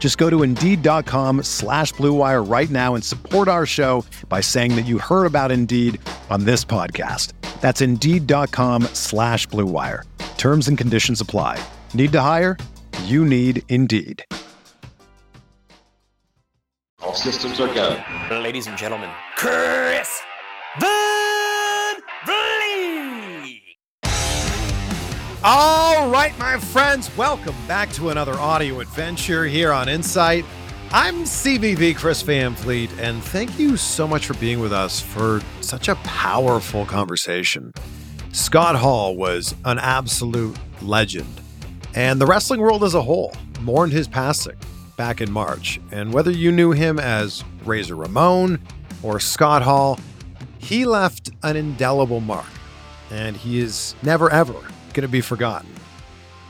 Just go to Indeed.com/Blue Wire right now and support our show by saying that you heard about Indeed on this podcast. That's Indeed.com/Blue Wire. Terms and conditions apply. Need to hire? You need Indeed. All systems are go. Ladies and gentlemen, Chris Van Vliet! All right, my friends, welcome back to another audio adventure here on Insight. I'm CVV Chris Van Vliet, and thank you so much for being with us for such a powerful conversation. Scott Hall was an absolute legend, and the wrestling world as a whole mourned his passing back in March. And whether you knew him as Razor Ramon or Scott Hall, he left an indelible mark, and he is never, ever going to be forgotten.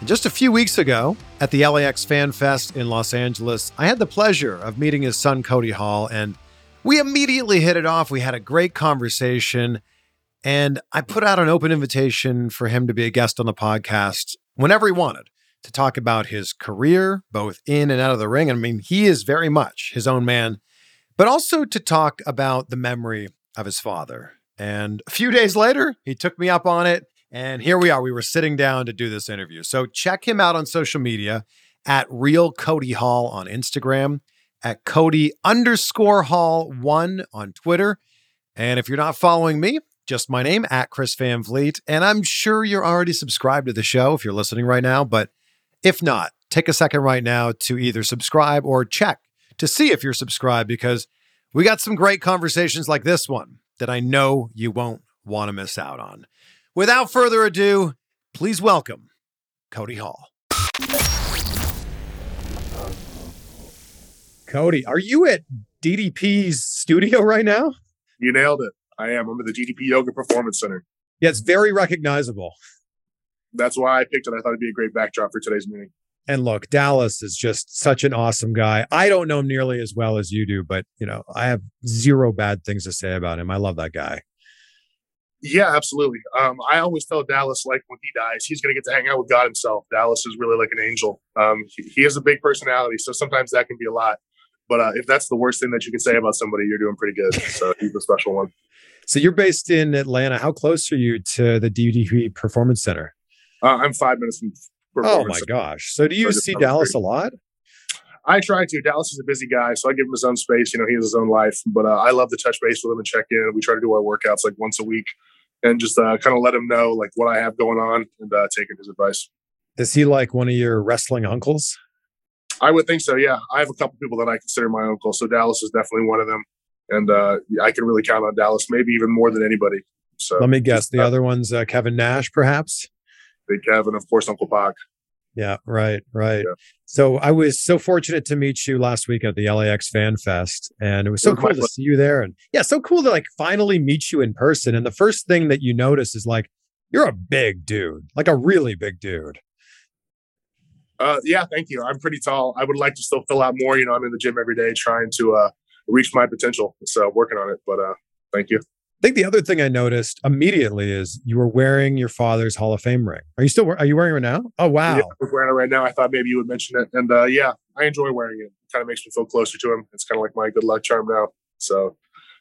And just a few weeks ago at the LAX Fan Fest in Los Angeles, I had the pleasure of meeting his son, Cody Hall, and we immediately hit it off. We had a great conversation, and I put out an open invitation for him to be a guest on the podcast whenever he wanted to talk about his career, both in and out of the ring. I mean, he is very much his own man, but also to talk about the memory of his father. And a few days later, he took me up on it, and here we are. We were sitting down to do this interview. So check him out on social media at Real Cody Hall on Instagram, at Cody_Hall1 on Twitter. And if you're not following me, just my name, at Chris Van Vliet. And I'm sure you're already subscribed to the show if you're listening right now, but if not, take a second right now to either subscribe or check to see if you're subscribed, because we got some great conversations like this one that I know you won't want to miss out on. Without further ado, please welcome Cody Hall. Cody, are you at DDP's studio right now? You nailed it. I am. I'm at the DDP Yoga Performance Center. Yeah, it's very recognizable. That's why I picked it. I thought it'd be a great backdrop for today's meeting. And look, Dallas is just such an awesome guy. I don't know him nearly as well as you do, but you know, I have zero bad things to say about him. I love that guy. Yeah, absolutely. I always tell Dallas, like, when he dies, he's going to get to hang out with God himself. Dallas is really like an angel. He has a big personality, so sometimes that can be a lot. But if that's the worst thing that you can say about somebody, you're doing pretty good. So he's a special one. So you're based in Atlanta. How close are you to the DDP Performance Center? I'm 5 minutes from Performance Center. Gosh. So do you see Dallas a lot? I try to. Dallas is a busy guy, so I give him his own space. You know, he has his own life. But I love to touch base with him and check in. We try to do our workouts like once a week and just kind of let him know like what I have going on and taking his advice. Is he like one of your wrestling uncles? I would think so, yeah. I have a couple people that I consider my uncle, so Dallas is definitely one of them. And I can really count on Dallas, maybe even more than anybody. So let me guess, the other one's Kevin Nash, perhaps? Big Kevin, of course, Uncle Pac. Yeah, right. Yeah. So I was so fortunate to meet you last week at the LAX Fan Fest, and it was cool to see you there. And yeah, so cool to like finally meet you in person. And the first thing that you notice is like, you're a big dude, like a really big dude. Yeah, thank you. I'm pretty tall. I would like to still fill out more. You know, I'm in the gym every day trying to reach my potential. So working on it, but thank you. I think the other thing I noticed immediately is you were wearing your father's Hall of Fame ring. Are you wearing it now? Oh, wow. Yeah, I'm wearing it right now. I thought maybe you would mention it. And yeah, I enjoy wearing it. It kind of makes me feel closer to him. It's kind of like my good luck charm now. So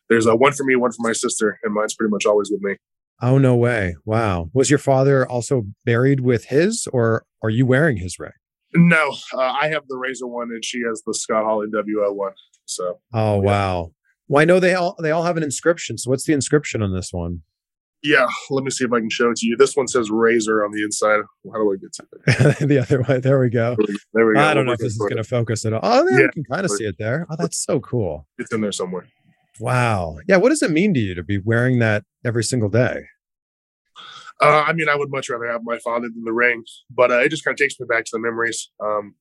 there's one for me, one for my sister, and mine's pretty much always with me. Oh, no way. Wow. Was your father also buried with his, or are you wearing his ring? No, I have the Razor one and she has the Scott Hall NWO one. So. Oh, yeah. Wow. Well, I know they all have an inscription. So what's the inscription on this one? Yeah, let me see if I can show it to you. This one says Razor on the inside. How do I get to it? The other way. There we go. There we go. I don't know if this is going to focus at all. Oh, yeah, you can kind of see it there. Oh, that's so cool. It's in there somewhere. Wow. Yeah. What does it mean to you to be wearing that every single day? I mean, I would much rather have my father than the ring, but it just kind of takes me back to the memories,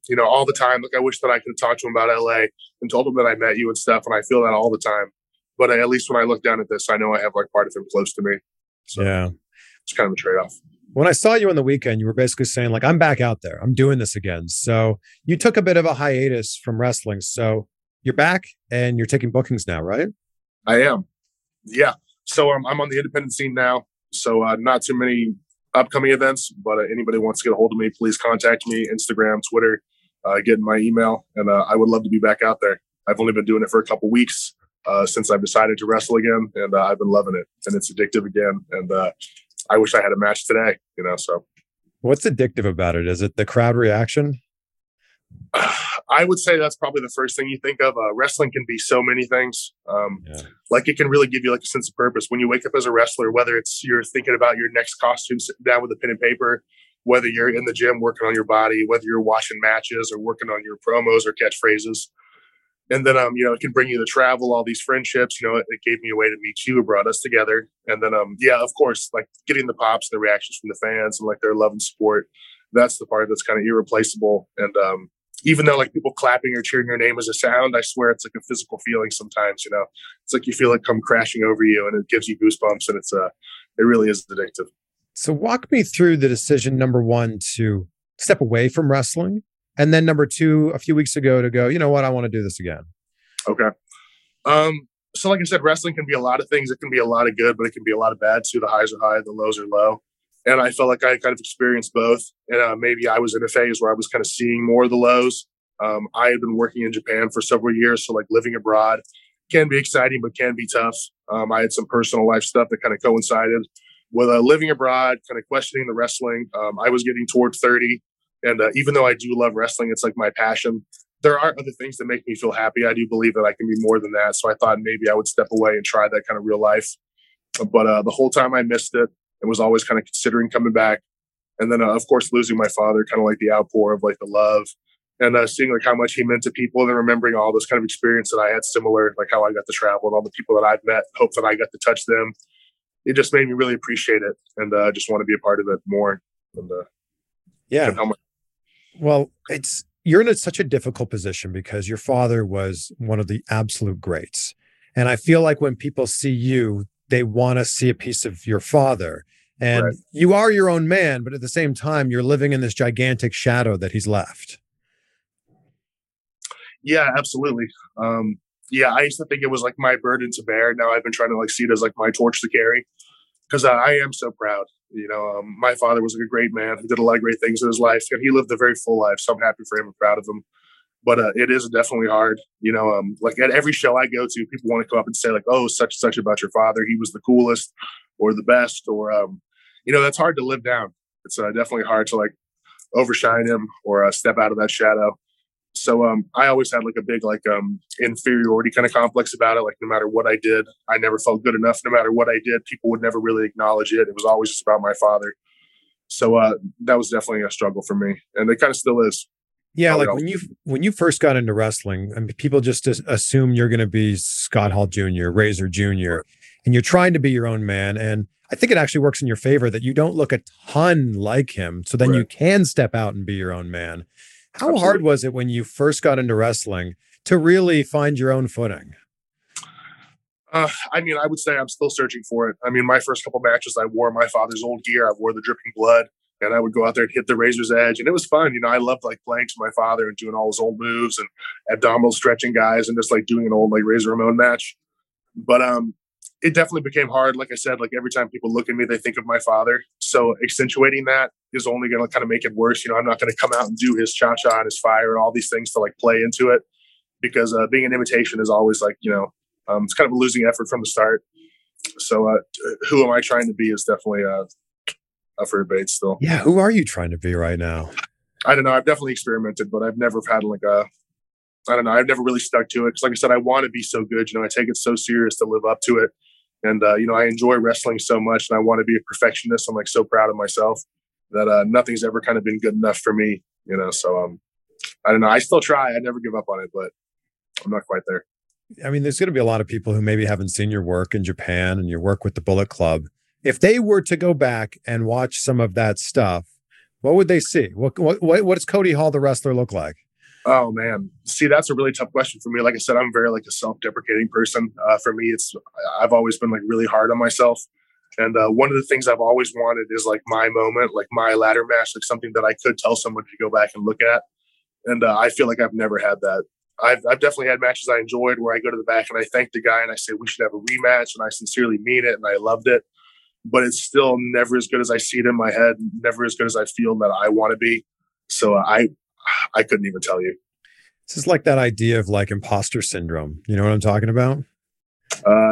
you know, all the time. Like, I wish that I could have talked to him about LA and told him that I met you and stuff. And I feel that all the time. But at least when I look down at this, I know I have like part of him close to me. So yeah, it's kind of a trade-off. When I saw you on the weekend, you were basically saying like, I'm back out there. I'm doing this again. So you took a bit of a hiatus from wrestling. So you're back and you're taking bookings now, right? I am. Yeah. So I'm on the independent scene now. So not too many upcoming events, but anybody wants to get a hold of me, please contact me, Instagram, Twitter, get my email. And I would love to be back out there. I've only been doing it for a couple weeks since I've decided to wrestle again. And I've been loving it. And it's addictive again. And I wish I had a match today, you know, so. What's addictive about it? Is it the crowd reaction? I would say that's probably the first thing you think of. Wrestling can be so many things. Like, it can really give you like a sense of purpose when you wake up as a wrestler, whether it's you're thinking about your next costume, sitting down with a pen and paper, whether you're in the gym working on your body, whether you're watching matches or working on your promos or catchphrases. And then, you know, it can bring you the travel, all these friendships, you know, it gave me a way to meet you, it brought us together. And then, yeah, of course, like getting the pops and the reactions from the fans and like their love and support. That's the part that's kind of irreplaceable. And, even though like people clapping or cheering your name is a sound, I swear it's like a physical feeling sometimes, you know, it's like you feel it come crashing over you and it gives you goosebumps and it's, it really is addictive. So walk me through the decision, number one, to step away from wrestling. And then number two, a few weeks ago to go, you know what, I want to do this again. Okay. So like I said, wrestling can be a lot of things. It can be a lot of good, but it can be a lot of bad too. The highs are high, the lows are low. And I felt like I kind of experienced both. And maybe I was in a phase where I was kind of seeing more of the lows. I had been working in Japan for several years. So like living abroad can be exciting, but can be tough. I had some personal life stuff that kind of coincided with living abroad, kind of questioning the wrestling. I was getting toward 30. And even though I do love wrestling, it's like my passion. There are other things that make me feel happy. I do believe that I can be more than that. So I thought maybe I would step away and try that kind of real life. But the whole time I missed it. And was always kind of considering coming back. And then, of course, losing my father, kind of like the outpour of like the love and seeing like how much he meant to people and then remembering all this kind of experience that I had similar, like how I got to travel and all the people that I've met, hope that I got to touch them. It just made me really appreciate it. And I just want to be a part of it more. And, yeah. Well, it's, you're in such a difficult position because your father was one of the absolute greats. And I feel like when people see you, they want to see a piece of your father and right. You are your own man, but at the same time, you're living in this gigantic shadow that he's left. Yeah, absolutely. Yeah. I used to think it was like my burden to bear. Now I've been trying to like see it as like my torch to carry because I am so proud. You know, my father was like a great man who did a lot of great things in his life and he lived a very full life. So I'm happy for him and proud of him. But it is definitely hard, you know, like at every show I go to, people want to come up and say like, oh, such and such about your father. He was the coolest or the best or, you know, that's hard to live down. It's definitely hard to like overshine him or step out of that shadow. So I always had like a big like inferiority kind of complex about it. Like no matter what I did, I never felt good enough. No matter what I did, people would never really acknowledge it. It was always just about my father. So that was definitely a struggle for me. And it kind of still is. Yeah, like when you first got into wrestling, I mean, people just assume you're going to be Scott Hall Jr., Razor Jr., and you're trying to be your own man. And I think it actually works in your favor that you don't look a ton like him. So then you can step out and be your own man. How hard was it when you first got into wrestling to really find your own footing? I mean, I would say I'm still searching for it. I mean, my first couple matches, I wore my father's old gear. I wore the dripping blood. And I would go out there and hit the razor's edge. And it was fun. You know, I loved like playing to my father and doing all his old moves and abdominal stretching guys and just like doing an old like Razor Ramon match. But it definitely became hard. Like I said, like every time people look at me, they think of my father. So accentuating that is only going to kind of make it worse. You know, I'm not going to come out and do his cha-cha and his fire and all these things to like play into it because being an imitation is always like, you know, it's kind of a losing effort from the start. So who am I trying to be is definitely for debate still. Yeah, who are you trying to be right now? I don't know. I've definitely experimented, but I've never had like a, I don't know. I've never really stuck to it. Cause like I said, I want to be so good. You know, I take it so serious to live up to it. And, you know, I enjoy wrestling so much and I want to be a perfectionist. I'm like so proud of myself that nothing's ever kind of been good enough for me, you know? So I don't know. I still try. I never give up on it, but I'm not quite there. I mean, there's going to be a lot of people who maybe haven't seen your work in Japan and your work with the Bullet Club. If they were to go back and watch some of that stuff, what would they see? What does Cody Hall, the wrestler, look like? Oh, man. See, that's a really tough question for me. Like I said, I'm very like a self-deprecating person. For me, I've always been like really hard on myself. And one of the things I've always wanted is like my moment, like my ladder match, like something that I could tell someone to go back and look at. And I feel like I've never had that. I've definitely had matches I enjoyed where I go to the back and I thank the guy and I say, we should have a rematch. And I sincerely mean it. And I loved it. But it's still never as good as I see it in my head, never as good as I feel that I want to be. So I couldn't even tell you. This is like that idea of like imposter syndrome. You know what I'm talking about?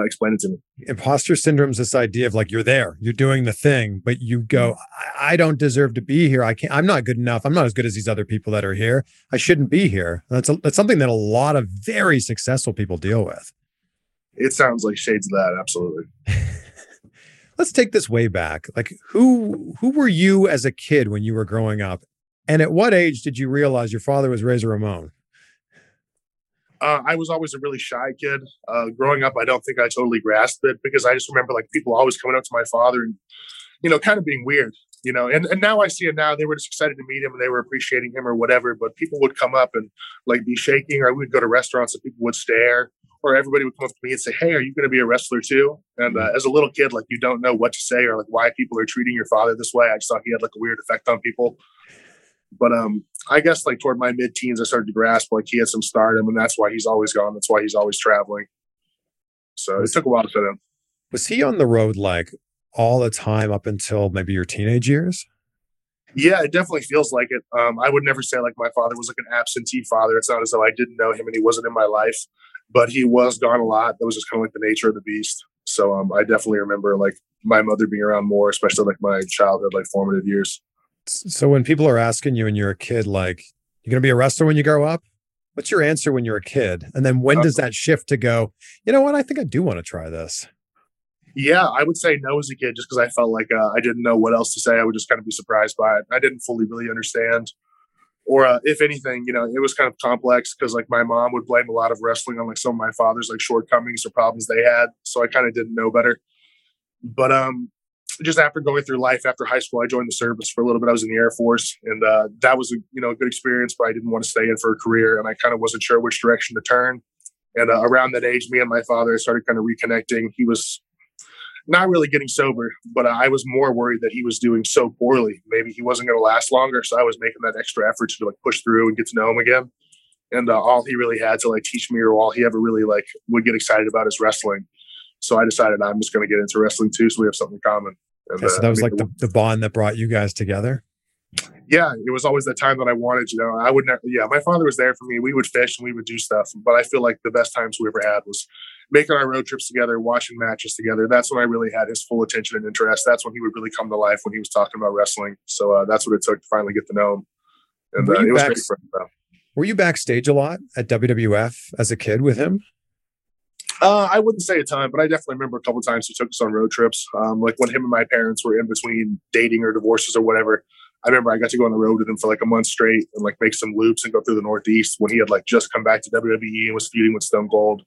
Explain it to me. Imposter syndrome is this idea of like, you're there, you're doing the thing, but you go, I don't deserve to be here. I'm not good enough. I'm not as good as these other people that are here. I shouldn't be here. That's something that a lot of very successful people deal with. It sounds like shades of that. Absolutely. Let's take this way back. Like who were you as a kid when you were growing up? And at what age did you realize your father was Razor Ramon? I was always a really shy kid. Growing up, I don't think I totally grasped it because I just remember like people always coming up to my father and, you know, kind of being weird, you know, and now I see it now. They were just excited to meet him and they were appreciating him or whatever, but people would come up and like be shaking, or we would go to restaurants and people would stare, or everybody would come up to me and say, hey, are you going to be a wrestler too? And as a little kid, like you don't know what to say or like why people are treating your father this way. I just thought he had like a weird effect on people. But I guess like toward my mid-teens, I started to grasp like he had some stardom, and that's why he's always gone. That's why he's always traveling. So it took a while to fit in. Was he on the road like all the time up until maybe your teenage years? Yeah, it definitely feels like it. I would never say like my father was like an absentee father. It's not as though I didn't know him and he wasn't in my life, but he was gone a lot. That was just kind of like the nature of the beast. So I definitely remember like my mother being around more, especially like my childhood, like formative years. So when people are asking you when you're a kid, like, you're going to be a wrestler when you grow up, what's your answer when you're a kid? And then when does that shift to go, you know what, I think I do want to try this? Yeah, I would say no as a kid, just because I felt like I didn't know what else to say. I would just kind of be surprised by it. I didn't fully really understand. Or if anything, you know, it was kind of complex because like my mom would blame a lot of wrestling on like some of my father's like shortcomings or problems they had. So I kind of didn't know better. But just after going through life, after high school, I joined the service for a little bit. I was in the Air Force, and that was a good experience, but I didn't want to stay in for a career, and I kind of wasn't sure which direction to turn. And around that age, me and my father started kind of reconnecting. He was not really getting sober, but I was more worried that he was doing so poorly. Maybe he wasn't going to last longer, so I was making that extra effort to like push through and get to know him again. And all he really had to like teach me, or all he ever really like would get excited about, is wrestling. So I decided I'm just going to get into wrestling too, so we have something in common. And, so that was like the bond that brought you guys together? Yeah, it was always the time that I wanted, you know. I would never, yeah, my father was there for me. We would fish and we would do stuff. But I feel like the best times we ever had was making our road trips together, watching matches together. That's when I really had his full attention and interest. That's when he would really come to life, when he was talking about wrestling. So that's what it took to finally get to know him. And it was great for him, though. Were you backstage a lot at WWF as a kid with him? I wouldn't say a ton, but I definitely remember a couple of times he took us on road trips. Like when him and my parents were in between dating or divorces or whatever, I remember I got to go on the road with him for like a month straight and like make some loops and go through the Northeast when he had like just come back to WWE and was feuding with Stone Cold.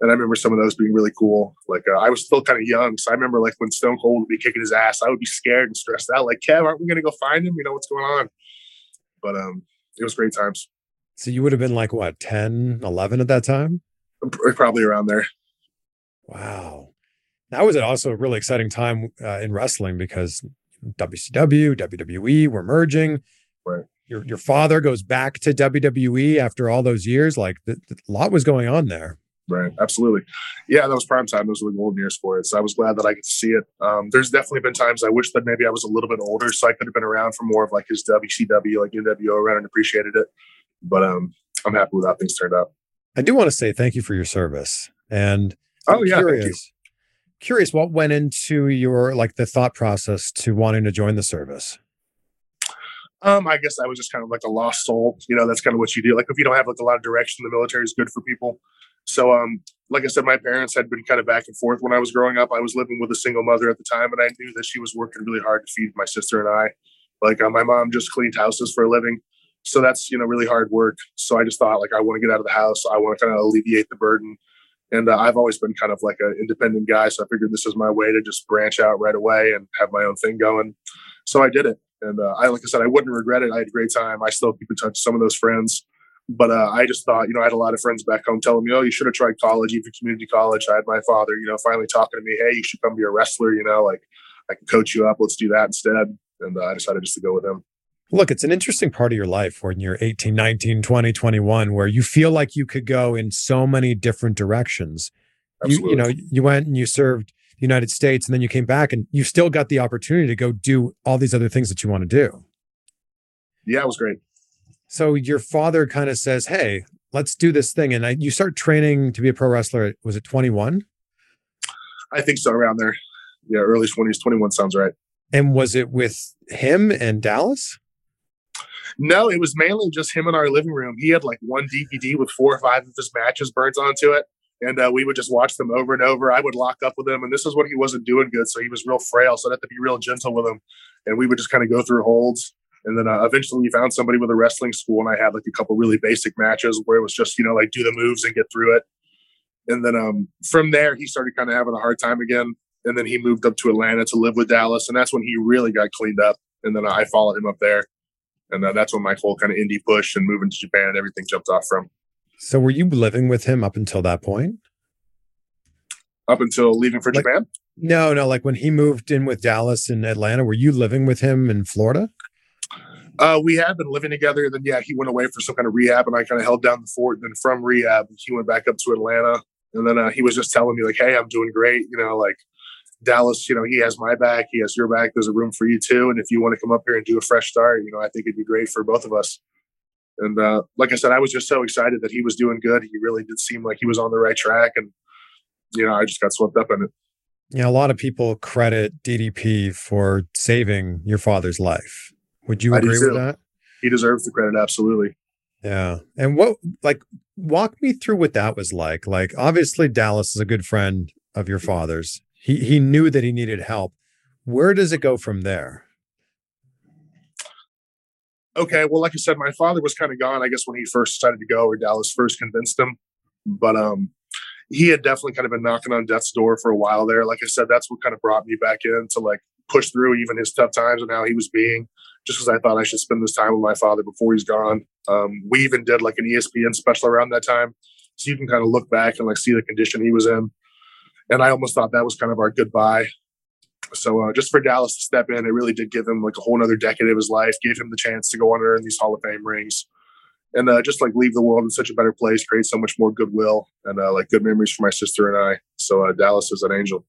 And I remember some of those being really cool. Like I was still kind of young. So I remember like when Stone Cold would be kicking his ass, I would be scared and stressed out. Like, Kev, aren't we going to go find him? You know, what's going on? But it was great times. So you would have been like, what, 10, 11 at that time? Probably around there. Wow. That was also a really exciting time in wrestling because WCW, WWE were merging. Right. Your father goes back to WWE after all those years. Like a lot was going on there. Right. Absolutely. Yeah, that was prime time. Those were the golden years for it. So I was glad that I could see it. There's definitely been times I wish that maybe I was a little bit older so I could have been around for more of like his WCW, like NWO run, and appreciated it. But I'm happy with how things turned out. I do want to say thank you for your service. And I'm curious what went into your, like, the thought process to wanting to join the service. I guess I was just kind of like a lost soul. You know, that's kind of what you do. Like, if you don't have like a lot of direction, the military is good for people. So, like I said, my parents had been kind of back and forth when I was growing up. I was living with a single mother at the time, and I knew that she was working really hard to feed my sister and I. Like, my mom just cleaned houses for a living. So that's, really hard work. So I just thought, like, I want to get out of the house. I want to kind of alleviate the burden. And I've always been kind of like an independent guy. So I figured this is my way to just branch out right away and have my own thing going. So I did it. And like I said, I wouldn't regret it. I had a great time. I still keep in touch with some of those friends. But I just thought, I had a lot of friends back home telling me, oh, you should have tried college, even community college. I had my father, finally talking to me, hey, you should come be a wrestler, like I can coach you up. Let's do that instead. And I decided just to go with him. Look, it's an interesting part of your life when you're 18, 19, 20, 21, where you feel like you could go in so many different directions. Absolutely. You went and you served the United States, and then you came back and you still got the opportunity to go do all these other things that you want to do. Yeah, it was great. So your father kind of says, hey, let's do this thing. And you start training to be a pro wrestler. Was it 21? I think so, around there. Yeah, early 20s, 21 sounds right. And was it with him and Dallas? No, it was mainly just him in our living room. He had like one DVD with 4 or 5 of his matches burnt onto it. And we would just watch them over and over. I would lock up with him. And this is when he wasn't doing good. So he was real frail. So I'd have to be real gentle with him. And we would just kind of go through holds. And then eventually we found somebody with a wrestling school. And I had like a couple really basic matches where it was just, like do the moves and get through it. And then from there, he started kind of having a hard time again. And then he moved up to Atlanta to live with Dallas. And that's when he really got cleaned up. And then I followed him up there. And that's when my whole kind of indie push and moving to Japan, everything jumped off from. So were you living with him up until that point? Up until leaving for Japan? No. Like when he moved in with Dallas in Atlanta, were you living with him in Florida? We had been living together. Then, yeah, he went away for some kind of rehab, and I kind of held down the fort. Then from rehab, he went back up to Atlanta. And then he was just telling me, like, hey, I'm doing great. Like Dallas, he has my back. He has your back. There's a room for you, too. And if you want to come up here and do a fresh start, I think it'd be great for both of us. And like I said, I was just so excited that he was doing good. He really did seem like he was on the right track. And, I just got swept up in it. A lot of people credit DDP for saving your father's life. Would you agree with that? He deserves the credit. Absolutely. Yeah. And walk me through what that was like. Like, obviously Dallas is a good friend of your father's. He knew that he needed help. Where does it go from there? Okay. Well, like I said, my father was kind of gone, I guess, when he first decided to go, or Dallas first convinced him. But he had definitely kind of been knocking on death's door for a while there. Like I said, that's what kind of brought me back in to like push through even his tough times and how he was being, just because I thought I should spend this time with my father before he's gone. We even did like an ESPN special around that time. So you can kind of look back and like see the condition he was in. And I almost thought that was kind of our goodbye. So just for Dallas to step in, it really did give him like a whole nother decade of his life, gave him the chance to go on and earn these Hall of Fame rings and just like leave the world in such a better place, create so much more goodwill and like good memories for my sister and I. So Dallas is an angel.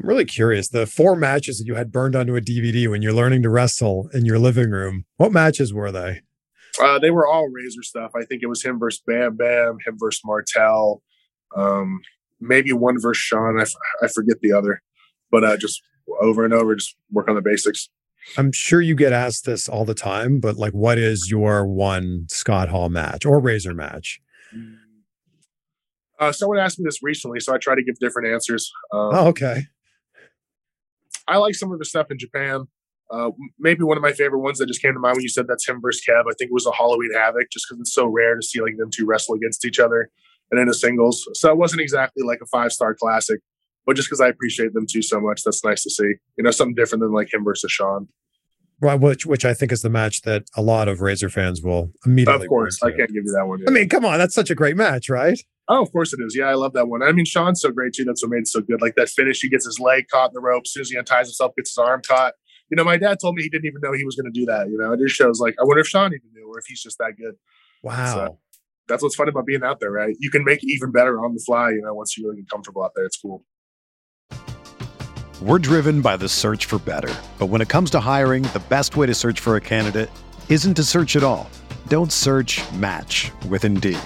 I'm really curious, the 4 matches that you had burned onto a DVD when you're learning to wrestle in your living room, what matches were they? They were all Razor stuff. I think it was him versus Bam Bam, him versus Martell, maybe one versus Shawn. I forget the other, but just over and over, just work on the basics. I'm sure you get asked this all the time, but like, what is your one Scott Hall match or Razor match? Someone asked me this recently, so I try to give different answers. Okay. I like some of the stuff in Japan. Maybe one of my favorite ones that just came to mind when you said that's him versus Kev. I think it was a Halloween Havoc, just because it's so rare to see like them two wrestle against each other and in a singles. So it wasn't exactly like a 5-star classic, but just because I appreciate them two so much, that's nice to see. Something different than like him versus Shawn. Right, which I think is the match that a lot of Razor fans will immediately. Of course, I can't give you that one. Yeah. I mean, come on, that's such a great match, right? Oh, of course it is. Yeah, I love that one. I mean, Shawn's so great too. That's what made it so good. Like that finish, he gets his leg caught in the rope. As soon as he unties himself, gets his arm caught. My dad told me he didn't even know he was going to do that. It just shows like, I wonder if Shawn even knew or if he's just that good. Wow. So, that's what's fun about being out there, right? You can make it even better on the fly, once you really get comfortable out there. It's cool. We're driven by the search for better. But when it comes to hiring, the best way to search for a candidate isn't to search at all. Don't search, match with Indeed.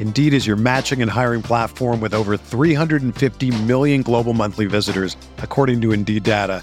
Indeed is your matching and hiring platform with over 350 million global monthly visitors, according to Indeed data,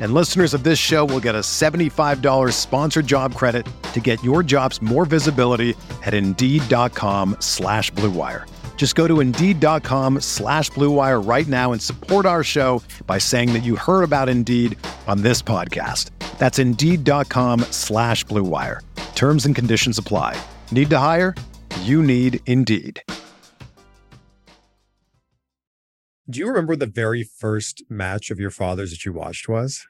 And listeners of this show will get a $75 sponsored job credit to get your jobs more visibility at Indeed.com/Blue Wire. Just go to Indeed.com/Blue Wire right now and support our show by saying that you heard about Indeed on this podcast. That's Indeed.com/Blue Wire. Terms and conditions apply. Need to hire? You need Indeed. Do you remember the very first match of your father's that you watched was?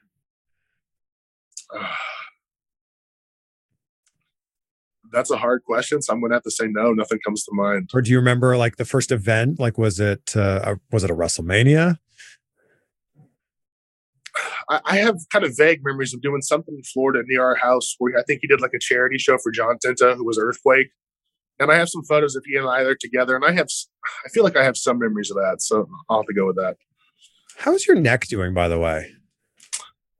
That's a hard question, so I'm going to have to say no. Nothing comes to mind. Or do you remember like the first event? Like was it a WrestleMania? I have kind of vague memories of doing something in Florida near our house where I think he did like a charity show for John Tenta, who was Earthquake. And I have some photos of he and I there together. And I feel like I have some memories of that. So I'll have to go with that. How's your neck doing, by the way?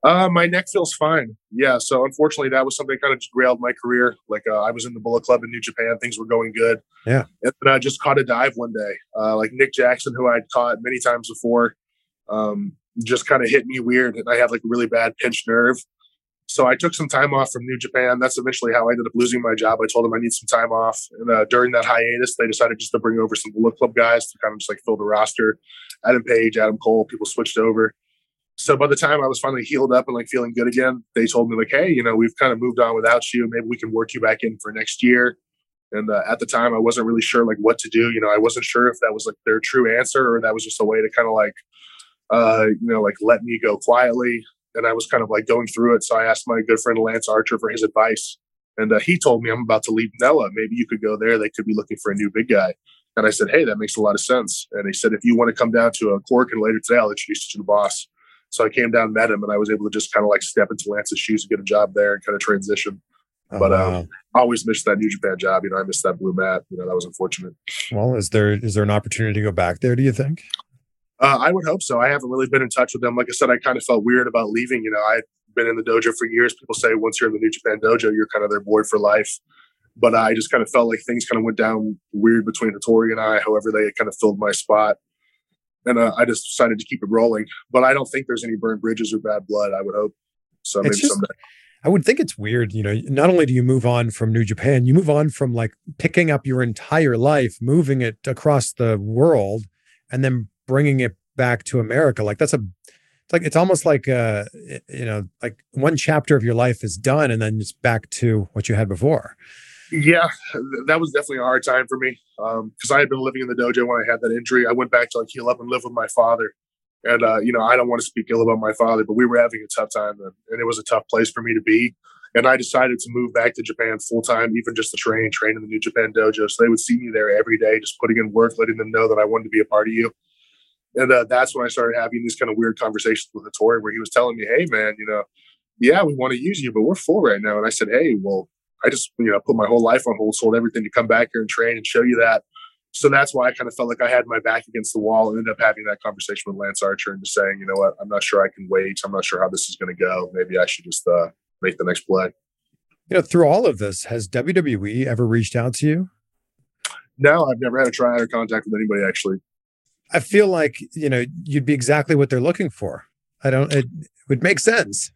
My neck feels fine. Yeah. So unfortunately, that was something that kind of derailed my career. Like I was in the Bullet Club in New Japan. Things were going good. Yeah. And then I just caught a dive one day. Like Nick Jackson, who I'd caught many times before, just kind of hit me weird. And I had like a really bad pinched nerve. So I took some time off from New Japan. That's eventually how I ended up losing my job. I told them I need some time off. And during that hiatus, they decided just to bring over some Bullet Club guys to kind of just like fill the roster. Adam Page, Adam Cole, people switched over. So by the time I was finally healed up and like feeling good again, they told me like, hey, you know, we've kind of moved on without you. Maybe we can work you back in for next year. And at the time, I wasn't really sure like what to do. You know, I wasn't sure if that was like their true answer or that was just a way to kind of like, you know, like let me go quietly. And I was kind of like going through it. So I asked my good friend Lance Archer for his advice. And he told me, I'm about to leave Noah. Maybe you could go there. They could be looking for a new big guy. And I said, hey, that makes a lot of sense. And he said, if you want to come down to Corkin later today, I'll introduce you to the boss. So I came down, met him, and I was able to just kind of like step into Lance's shoes and get a job there and kind of transition. But I always missed that New Japan job. You know, I missed that blue mat. You know, that was unfortunate. Well, is there an opportunity to go back there, do you think? I would hope so. I haven't really been in touch with them. Like I said, I kind of felt weird about leaving. You know, I'd been in the dojo for years. People say once you're in the New Japan dojo, you're kind of their board for life. But I just kind of felt like things kind of went down weird between Hattori and I, however they kind of filled my spot. And I just decided to keep it rolling. But I don't think there's any burnt bridges or bad blood, I would hope. So maybe someday. I would think it's weird. You know, not only do you move on from New Japan, you move on from like picking up your entire life, moving it across the world, and then bringing it back to America. Like it's almost like, you know, like one chapter of your life is done and then it's back to what you had before. Yeah, that was definitely a hard time for me. Cause I had been living in the dojo when I had that injury. I went back to like heal up and live with my father. And, you know, I don't want to speak ill about my father, but we were having a tough time and it was a tough place for me to be. And I decided to move back to Japan full-time, even just to train in the New Japan dojo. So they would see me there every day, just putting in work, letting them know that I wanted to be a part of you. And that's when I started having these kind of weird conversations with Hattori where he was telling me, hey, man, you know, yeah, we want to use you, but we're full right now. And I said, hey, well, I just, you know, put my whole life on hold, sold everything to come back here and train and show you that. So that's why I kind of felt like I had my back against the wall and ended up having that conversation with Lance Archer and just saying, you know what, I'm not sure I can wait. I'm not sure how this is going to go. Maybe I should just make the next play. You know, through all of this, has WWE ever reached out to you? No, I've never had a try or contact with anybody, actually. I feel like, you know, you'd be exactly what they're looking for. It would make sense.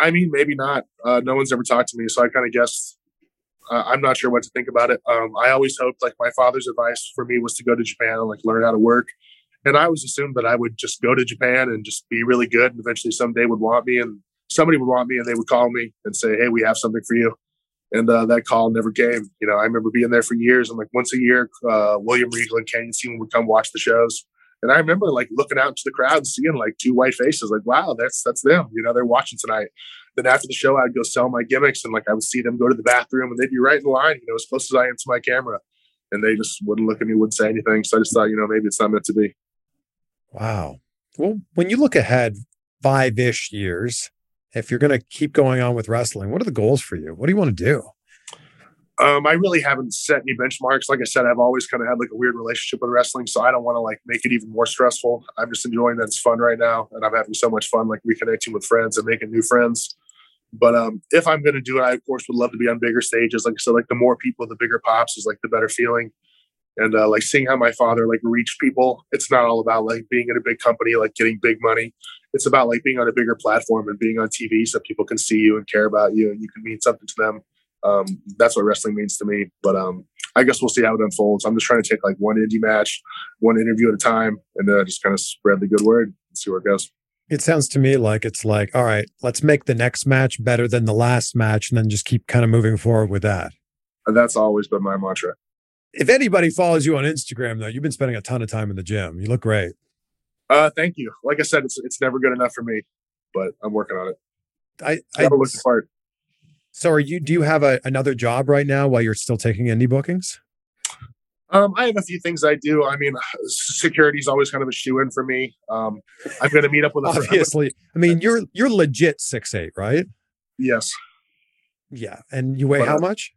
I mean, maybe not. No one's ever talked to me. So I kind of guessed, I'm not sure what to think about it. I always hoped like my father's advice for me was to go to Japan and like learn how to work. And I always assumed that I would just go to Japan and just be really good. And eventually someday would want me and somebody would want me and they would call me and say, hey, we have something for you. And that call never came. You know, I remember being there for years. And like once a year, William Regal and Canyon Ceman would come watch the shows. And I remember like looking out into the crowd and seeing like two white faces. Like, wow, that's them. You know, they're watching tonight. Then after the show, I'd go sell my gimmicks. And like I would see them go to the bathroom and they'd be right in line, you know, as close as I am to my camera. And they just wouldn't look at me, wouldn't say anything. So I just thought, you know, maybe it's not meant to be. Wow. Well, when you look ahead 5-ish years, if you're going to keep going on with wrestling, what are the goals for you? What do you want to do? I really haven't set any benchmarks. Like I said, I've always kind of had like a weird relationship with wrestling, so I don't want to like make it even more stressful. I'm just enjoying that it's fun right now, and I'm having so much fun like reconnecting with friends and making new friends. But if I'm going to do it, I of course would love to be on bigger stages. Like I said, like the more people, the bigger pops is like the better feeling. And like seeing how my father like reached people, it's not all about like being in a big company, like getting big money. It's about like being on a bigger platform and being on TV so people can see you and care about you and you can mean something to them. That's what wrestling means to me. But I guess we'll see how it unfolds. I'm just trying to take like one indie match, one interview at a time, and just kind of spread the good word and see where it goes. It sounds to me like it's like, all right, let's make the next match better than the last match and then just keep kind of moving forward with that. And that's always been my mantra. If anybody follows you on Instagram, though, you've been spending a ton of time in the gym. You look great. Thank you. Like I said, it's never good enough for me, but I'm working on it. I never looked hard. So do you have another job right now while you're still taking indie bookings? I have a few things I do. I mean, security is always kind of a shoe-in for me. I'm going to meet up with a obviously. I mean, you're legit 6'8", right? Yes. Yeah, and you weigh how much?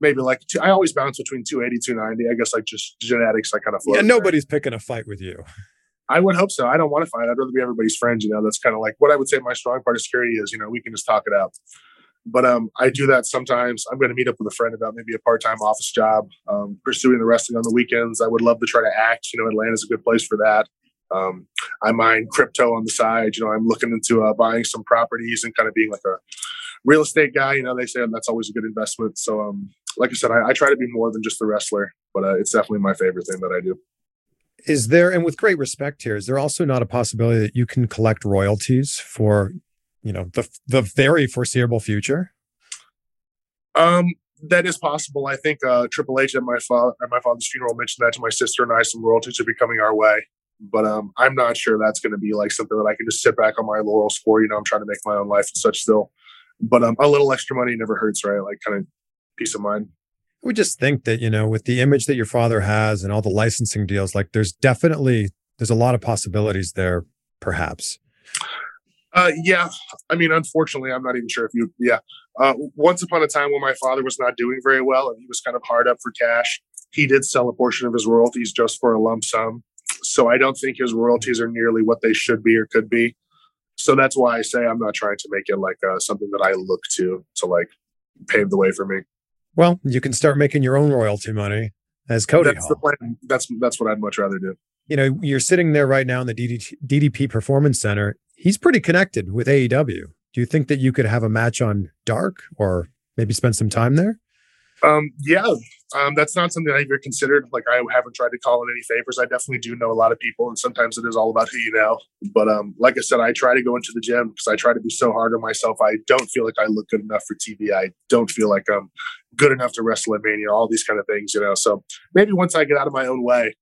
Maybe like I always bounce between 280, 290. I guess like just genetics, I kind of float. Yeah, nobody's picking a fight with you. I would hope so. I don't want to fight. I'd rather be everybody's friend. You know, that's kind of like what I would say my strong part of security is. You know, we can just talk it out. But I do that sometimes. I'm going to meet up with a friend about maybe a part-time office job, pursuing the wrestling on the weekends. I would love to try to act. You know, Atlanta's a good place for that. I mine crypto on the side. You know, I'm looking into buying some properties and kind of being like a real estate guy. You know, they say that's always a good investment. So like I said, I try to be more than just the wrestler, but it's definitely my favorite thing that I do. Is there, and with great respect here, is there also not a possibility that you can collect royalties for, you know, the very foreseeable future? That is possible. I think Triple H at my father's funeral mentioned that to my sister and I. Some royalties are becoming our way, but I'm not sure that's going to be like something that I can just sit back on my laurels for. You know, I'm trying to make my own life and such still, but a little extra money never hurts, right? Like kind of peace of mind. We just think that, you know, with the image that your father has and all the licensing deals, like there's a lot of possibilities there, perhaps. Yeah. I mean, unfortunately, I'm not even sure if you, yeah. Once upon a time when my father was not doing very well and he was kind of hard up for cash, he did sell a portion of his royalties just for a lump sum. So I don't think his royalties are nearly what they should be or could be. So that's why I say I'm not trying to make it like something that I look to like pave the way for me. Well, you can start making your own royalty money as Cody Hall. That's the plan. That's what I'd much rather do. You know, you're sitting there right now in the DDP Performance Center. He's pretty connected with AEW. Do you think that you could have a match on Dark or maybe spend some time there? That's not something I ever considered. Like, I haven't tried to call in any favors. I definitely do know a lot of people, and sometimes it is all about who you know. But like I said, I try to go into the gym because I try to be so hard on myself. I don't feel like I look good enough for TV. I don't feel like I'm good enough to wrestle at Mania, all these kind of things, you know. So maybe once I get out of my own way,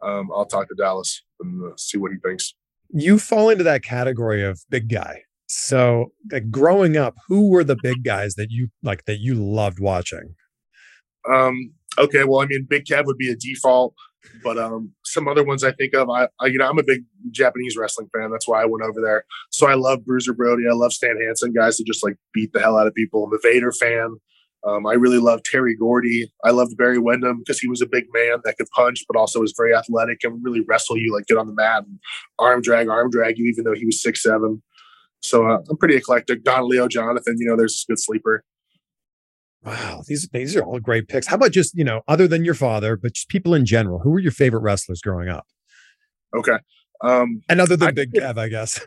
I'll talk to Dallas and see what he thinks. You fall into that category of big guy. So like, growing up, who were the big guys that you loved watching? Okay. Well, I mean, Big Kev would be a default, but some other ones I think of, I'm a big Japanese wrestling fan. That's why I went over there. So I love Bruiser Brody. I love Stan Hansen, guys who just like beat the hell out of people. I'm a Vader fan. I really loved Terry Gordy. I loved Barry Windham because he was a big man that could punch, but also was very athletic and would really wrestle you, like get on the mat and arm drag you, even though he was 6'7". So I'm pretty eclectic. Don Leo Jonathan, you know, there's a good sleeper. Wow, these are all great picks. How about just, you know, other than your father, but just people in general, who were your favorite wrestlers growing up? Okay. And other than Big Kev, I guess.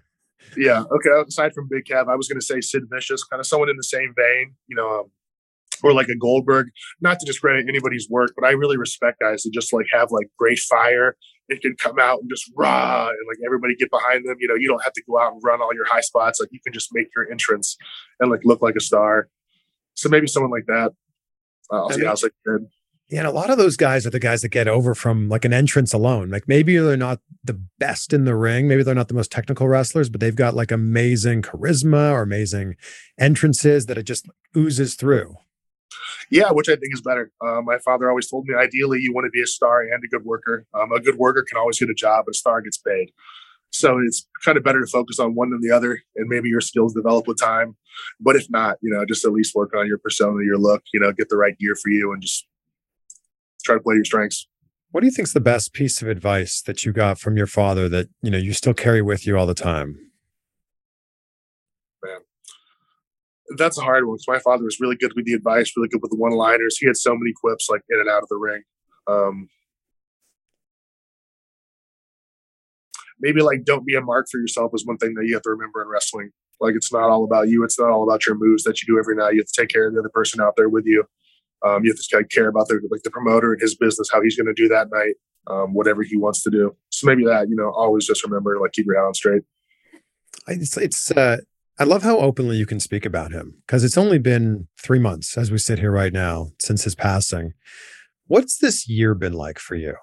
Yeah, okay. Aside from Big Kev, I was going to say Sid Vicious, kind of someone in the same vein, you know, or like a Goldberg. Not to discredit anybody's work, but I really respect guys that just like have like great fire and can come out and just rah, and like everybody get behind them. You know, you don't have to go out and run all your high spots. Like, you can just make your entrance and like look like a star. So maybe someone like that. Yeah, and a lot of those guys are the guys that get over from like an entrance alone. Like, maybe they're not the best in the ring. Maybe they're not the most technical wrestlers, but they've got like amazing charisma or amazing entrances that it just oozes through. Yeah, which I think is better. My father always told me, ideally, you want to be a star and a good worker. A good worker can always get a job, but a star gets paid. So it's kind of better to focus on one than the other, and maybe your skills develop with time. But if not, you know, just at least work on your persona, your look, you know, get the right gear for you and just try to play your strengths. What do you think is the best piece of advice that you got from your father that, you know, you still carry with you all the time? Man, that's a hard one. My father was really good with the advice, really good with the one-liners. He had so many quips, like, in and out of the ring. Maybe like, don't be a mark for yourself is one thing that you have to remember in wrestling. Like, it's not all about you. It's not all about your moves that you do every night. You have to take care of the other person out there with you. You have to care about the promoter and his business, how he's going to do that night, whatever he wants to do. So maybe that, you know, always just remember, like, keep your head on straight. I love how openly you can speak about him, because it's only been 3 months as we sit here right now since his passing. What's this year been like for you?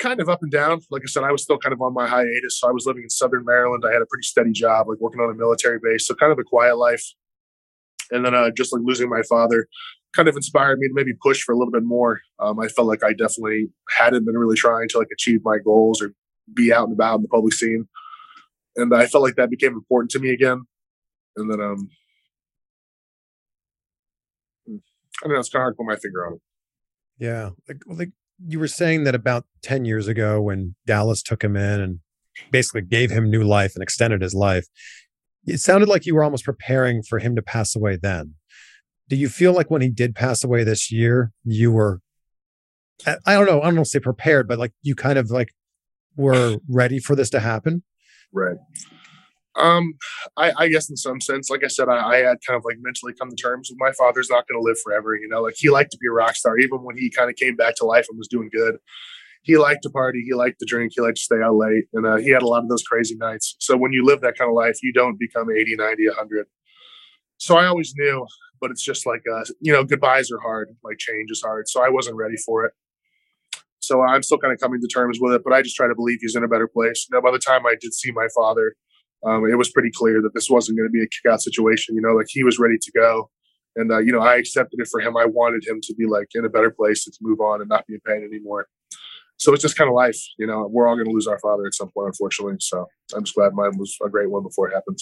Kind of up and down. Like I said, I was still kind of on my hiatus. So I was living in Southern Maryland. I had a pretty steady job, like working on a military base. So kind of a quiet life. And then just like losing my father kind of inspired me to maybe push for a little bit more. I felt like I definitely hadn't been really trying to like achieve my goals or be out and about in the public scene. And I felt like that became important to me again. And then, I don't know, it's kind of hard to put my finger on it. Yeah. Like you were saying that about 10 years ago when Dallas took him in and basically gave him new life and extended his life, it sounded like you were almost preparing for him to pass away then. Do you feel like when he did pass away this year, you were, I don't say prepared, but like you kind of like were ready for this to happen? Right. I guess in some sense, like I said, I had kind of like mentally come to terms with my father's not going to live forever. You know, like he liked to be a rock star, even when he kind of came back to life and was doing good. He liked to party. He liked to drink. He liked to stay out late. And he had a lot of those crazy nights. So when you live that kind of life, you don't become 80, 90, 100. So I always knew, but it's just like, you know, goodbyes are hard. Like change is hard. So I wasn't ready for it. So I'm still kind of coming to terms with it, but I just try to believe he's in a better place. Now, by the time I did see my father, it was pretty clear that this wasn't going to be a kick-out situation. You know, like he was ready to go. And, you know, I accepted it for him. I wanted him to be like in a better place and to move on and not be in pain anymore. So it's just kind of life, you know, we're all going to lose our father at some point, unfortunately. So I'm just glad mine was a great one before it happened.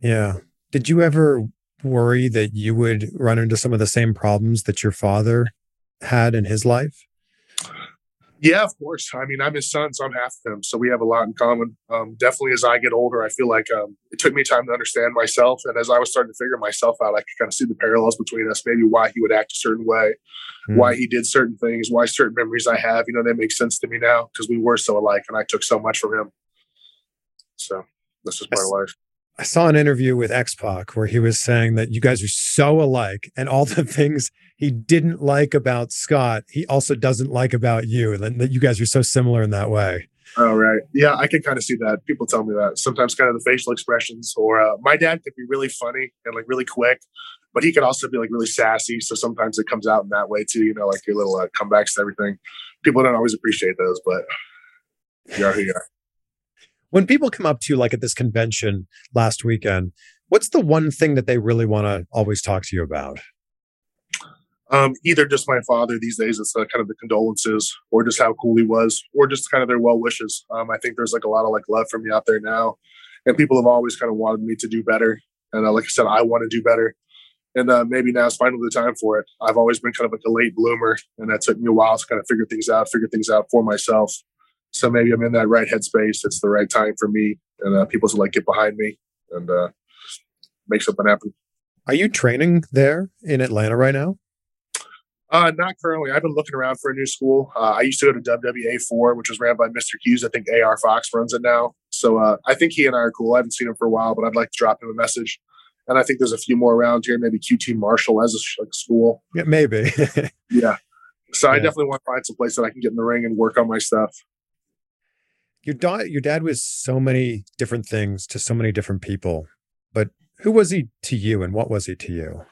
Yeah. Did you ever worry that you would run into some of the same problems that your father had in his life? Yeah, of course. I mean, I'm his son, so I'm half of him. So we have a lot in common. Definitely as I get older, I feel like it took me time to understand myself. And as I was starting to figure myself out, I could kind of see the parallels between us, maybe why he would act a certain way, why he did certain things, why certain memories I have, you know, they make sense to me now because we were so alike and I took so much from him. So this is my life. I saw an interview with X-Pac where he was saying that you guys are so alike and all the things he didn't like about Scott, he also doesn't like about you, and that you guys are so similar in that way. Oh, right. Yeah, I can kind of see that. People tell me that. Sometimes kind of the facial expressions or my dad could be really funny and like really quick, but he could also be like really sassy. So sometimes it comes out in that way too, you know, like your little comebacks and everything. People don't always appreciate those, but you are who you are. When people come up to you, like at this convention last weekend, what's the one thing that they really want to always talk to you about? Either just my father these days, it's kind of the condolences or just how cool he was or just kind of their well wishes. I think there's like a lot of like love for me out there now, and people have always kind of wanted me to do better. And like I said, I want to do better. And maybe now's finally the time for it. I've always been kind of like a late bloomer, and that took me a while to kind of figure things out for myself. So maybe I'm in that right headspace. It's the right time for me, and people should like get behind me and make something happen. Are you training there in Atlanta right now? Not currently. I've been looking around for a new school. I used to go to WWA4, which was ran by Mr. Hughes. I think AR Fox runs it now. So I think he and I are cool. I haven't seen him for a while, but I'd like to drop him a message. And I think there's a few more around here. Maybe QT Marshall as a school. Yeah, maybe. Yeah. So yeah. I definitely want to find some place that I can get in the ring and work on my stuff. Your dad was so many different things to so many different people, but who was he to you and what was he to you?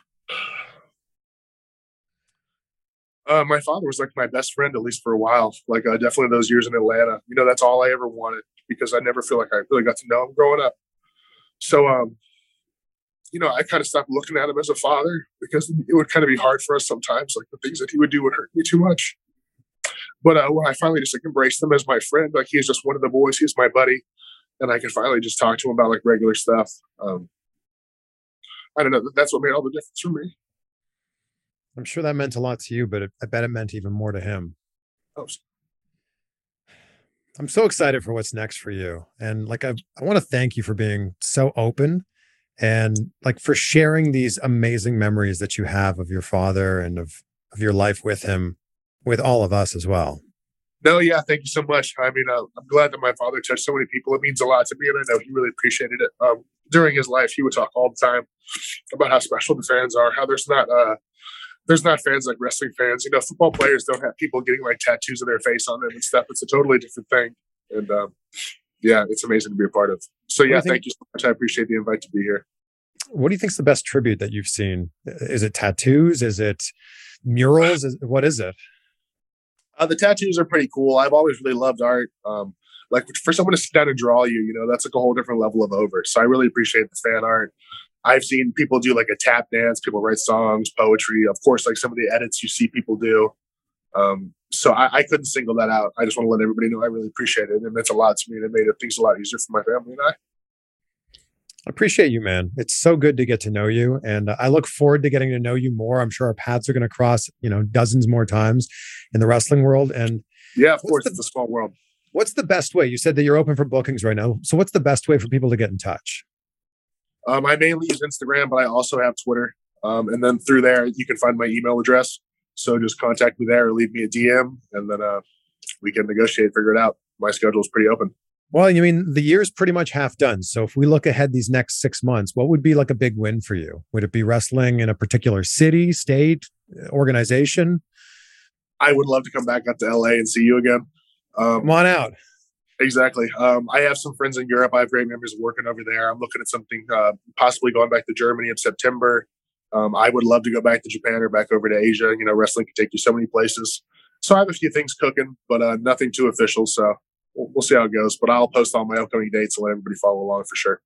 My father was like my best friend, at least for a while, like definitely those years in Atlanta. You know, that's all I ever wanted because I never feel like I really got to know him growing up. So, you know, I kind of stopped looking at him as a father because it would kind of be hard for us sometimes. Like the things that he would do would hurt me too much. But when I finally just like embraced him as my friend, like he's just one of the boys, he's my buddy, and I could finally just talk to him about like regular stuff. I don't know. That's what made all the difference for me. I'm sure that meant a lot to you, but I bet it meant even more to him. Oh. I'm so excited for what's next for you. And like, I want to thank you for being so open and like for sharing these amazing memories that you have of your father and of your life with him, with all of us as well. No, yeah. Thank you so much. I mean, I'm glad that my father touched so many people. It means a lot to me. And I know he really appreciated it. During his life, he would talk all the time about how special the fans are, how there's not fans like wrestling fans. You know, football players don't have people getting like tattoos of their face on them and stuff. It's a totally different thing. And yeah, it's amazing to be a part of. So yeah, thank you so much. I appreciate the invite to be here. What do you think is the best tribute that you've seen? Is it tattoos? Is it murals? What is it? The tattoos are pretty cool. I've always really loved art. Like for someone to sit down and draw you, you know, that's like a whole different level of over. So I really appreciate the fan art. I've seen people do like a tap dance, people write songs, poetry, of course, like some of the edits you see people do. So I couldn't single that out. I just want to let everybody know I really appreciate it. It meant a lot to me, and it made things a lot easier for my family and I. I appreciate you, man. It's so good to get to know you. And I look forward to getting to know you more. I'm sure our paths are going to cross, you know, dozens more times in the wrestling world. And yeah, of course, it's a small world. What's the best way? You said that you're open for bookings right now. So what's the best way for people to get in touch? I mainly use Instagram, but I also have Twitter. And then through there, you can find my email address. So just contact me there or leave me a DM, and then we can negotiate, figure it out. My schedule is pretty open. Well, I mean, the year's pretty much half done. So if we look ahead these next 6 months, what would be like a big win for you? Would it be wrestling in a particular city, state, organization? I would love to come back out to LA and see you again. Come on out. Exactly. I have some friends in Europe. I have great members working over there. I'm looking at something, possibly going back to Germany in September. I would love to go back to Japan or back over to Asia. You know, wrestling can take you so many places. So I have a few things cooking, but nothing too official. So we'll see how it goes. But I'll post all my upcoming dates and let everybody follow along for sure.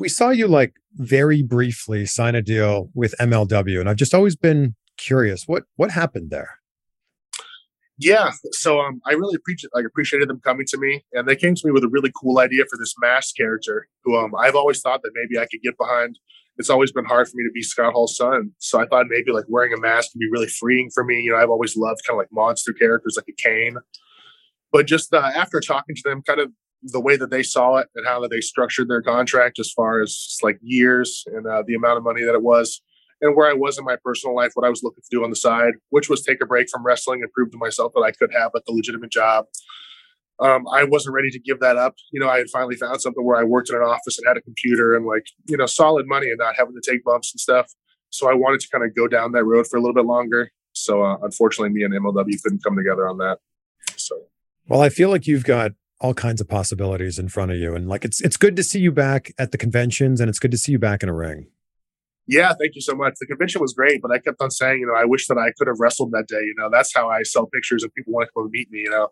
We saw you like very briefly sign a deal with MLW, and I've just always been curious. What happened there? Yeah, so I really appreciated them coming to me, and they came to me with a really cool idea for this masked character, who I've always thought that maybe I could get behind. It's always been hard for me to be Scott Hall's son, so I thought maybe like wearing a mask would be really freeing for me. You know, I've always loved kind of like monster characters like a Kane, but just after talking to them, kind of the way that they saw it and how that they structured their contract as far as just, like years and the amount of money that it was. And where I was in my personal life, what I was looking to do on the side, which was take a break from wrestling and prove to myself that I could have like a legitimate job. I wasn't ready to give that up. You know, I had finally found something where I worked in an office and had a computer and like, you know, solid money and not having to take bumps and stuff. So I wanted to kind of go down that road for a little bit longer. So unfortunately, me and MLW couldn't come together on that. So, well, I feel like you've got all kinds of possibilities in front of you. And like, it's good to see you back at the conventions, and it's good to see you back in a ring. Yeah, thank you so much. The convention was great, but I kept on saying, you know, I wish that I could have wrestled that day. You know, that's how I sell pictures and people want to come and meet me, you know,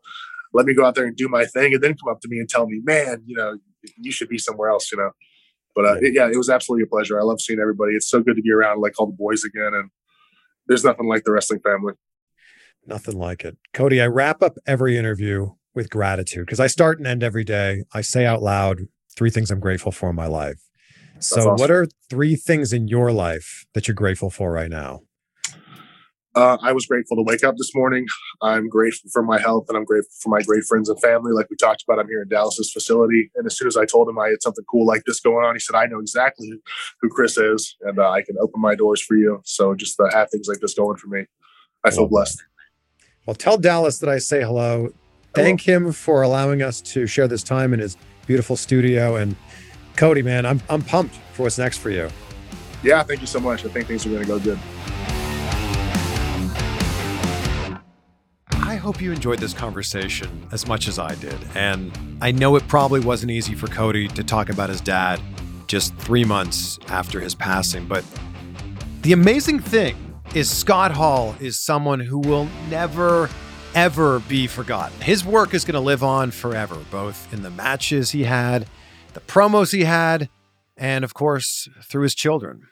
let me go out there and do my thing and then come up to me and tell me, man, you know, you should be somewhere else, you know. But it was absolutely a pleasure. I love seeing everybody. It's so good to be around like all the boys again. And there's nothing like the wrestling family. Nothing like it. Cody, I wrap up every interview with gratitude because I start and end every day. I say out loud 3 things I'm grateful for in my life. So awesome. What are 3 things in your life that you're grateful for right now? I was grateful to wake up this morning. I'm grateful for my health, and I'm grateful for my great friends and family. Like we talked about, I'm here in Dallas's facility. And as soon as I told him I had something cool like this going on, he said, I know exactly who Chris is, and I can open my doors for you. So just to have things like this going for me, I feel blessed. Well, tell Dallas that I say hello. Thank him for allowing us to share this time in his beautiful studio. And Cody, man, I'm pumped for what's next for you. Yeah, thank you so much. I think things are going to go good. I hope you enjoyed this conversation as much as I did. And I know it probably wasn't easy for Cody to talk about his dad just 3 months after his passing. But the amazing thing is Scott Hall is someone who will never, ever be forgotten. His work is going to live on forever, both in the matches he had, the promos he had, and of course, through his children.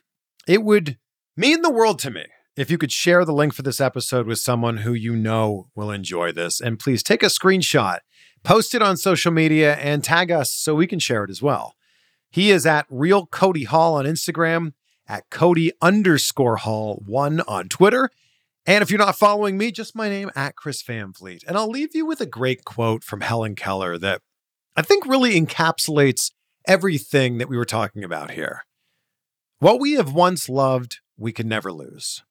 It would mean the world to me If you could share the link for this episode with someone who you know will enjoy this, and please take a screenshot, post it on social media, and tag us so we can share it as well. He is at Real Cody Hall on Instagram, at Cody_Hall1 on Twitter. And if you're not following me, just my name, at Chris Van Vliet. And I'll leave you with a great quote from Helen Keller that I think really encapsulates everything that we were talking about here. What we have once loved, we can never lose.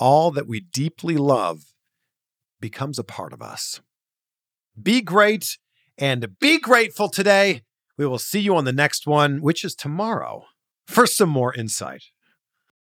All that we deeply love becomes a part of us. Be great and be grateful today. We will see you on the next one, which is tomorrow, for some more insight.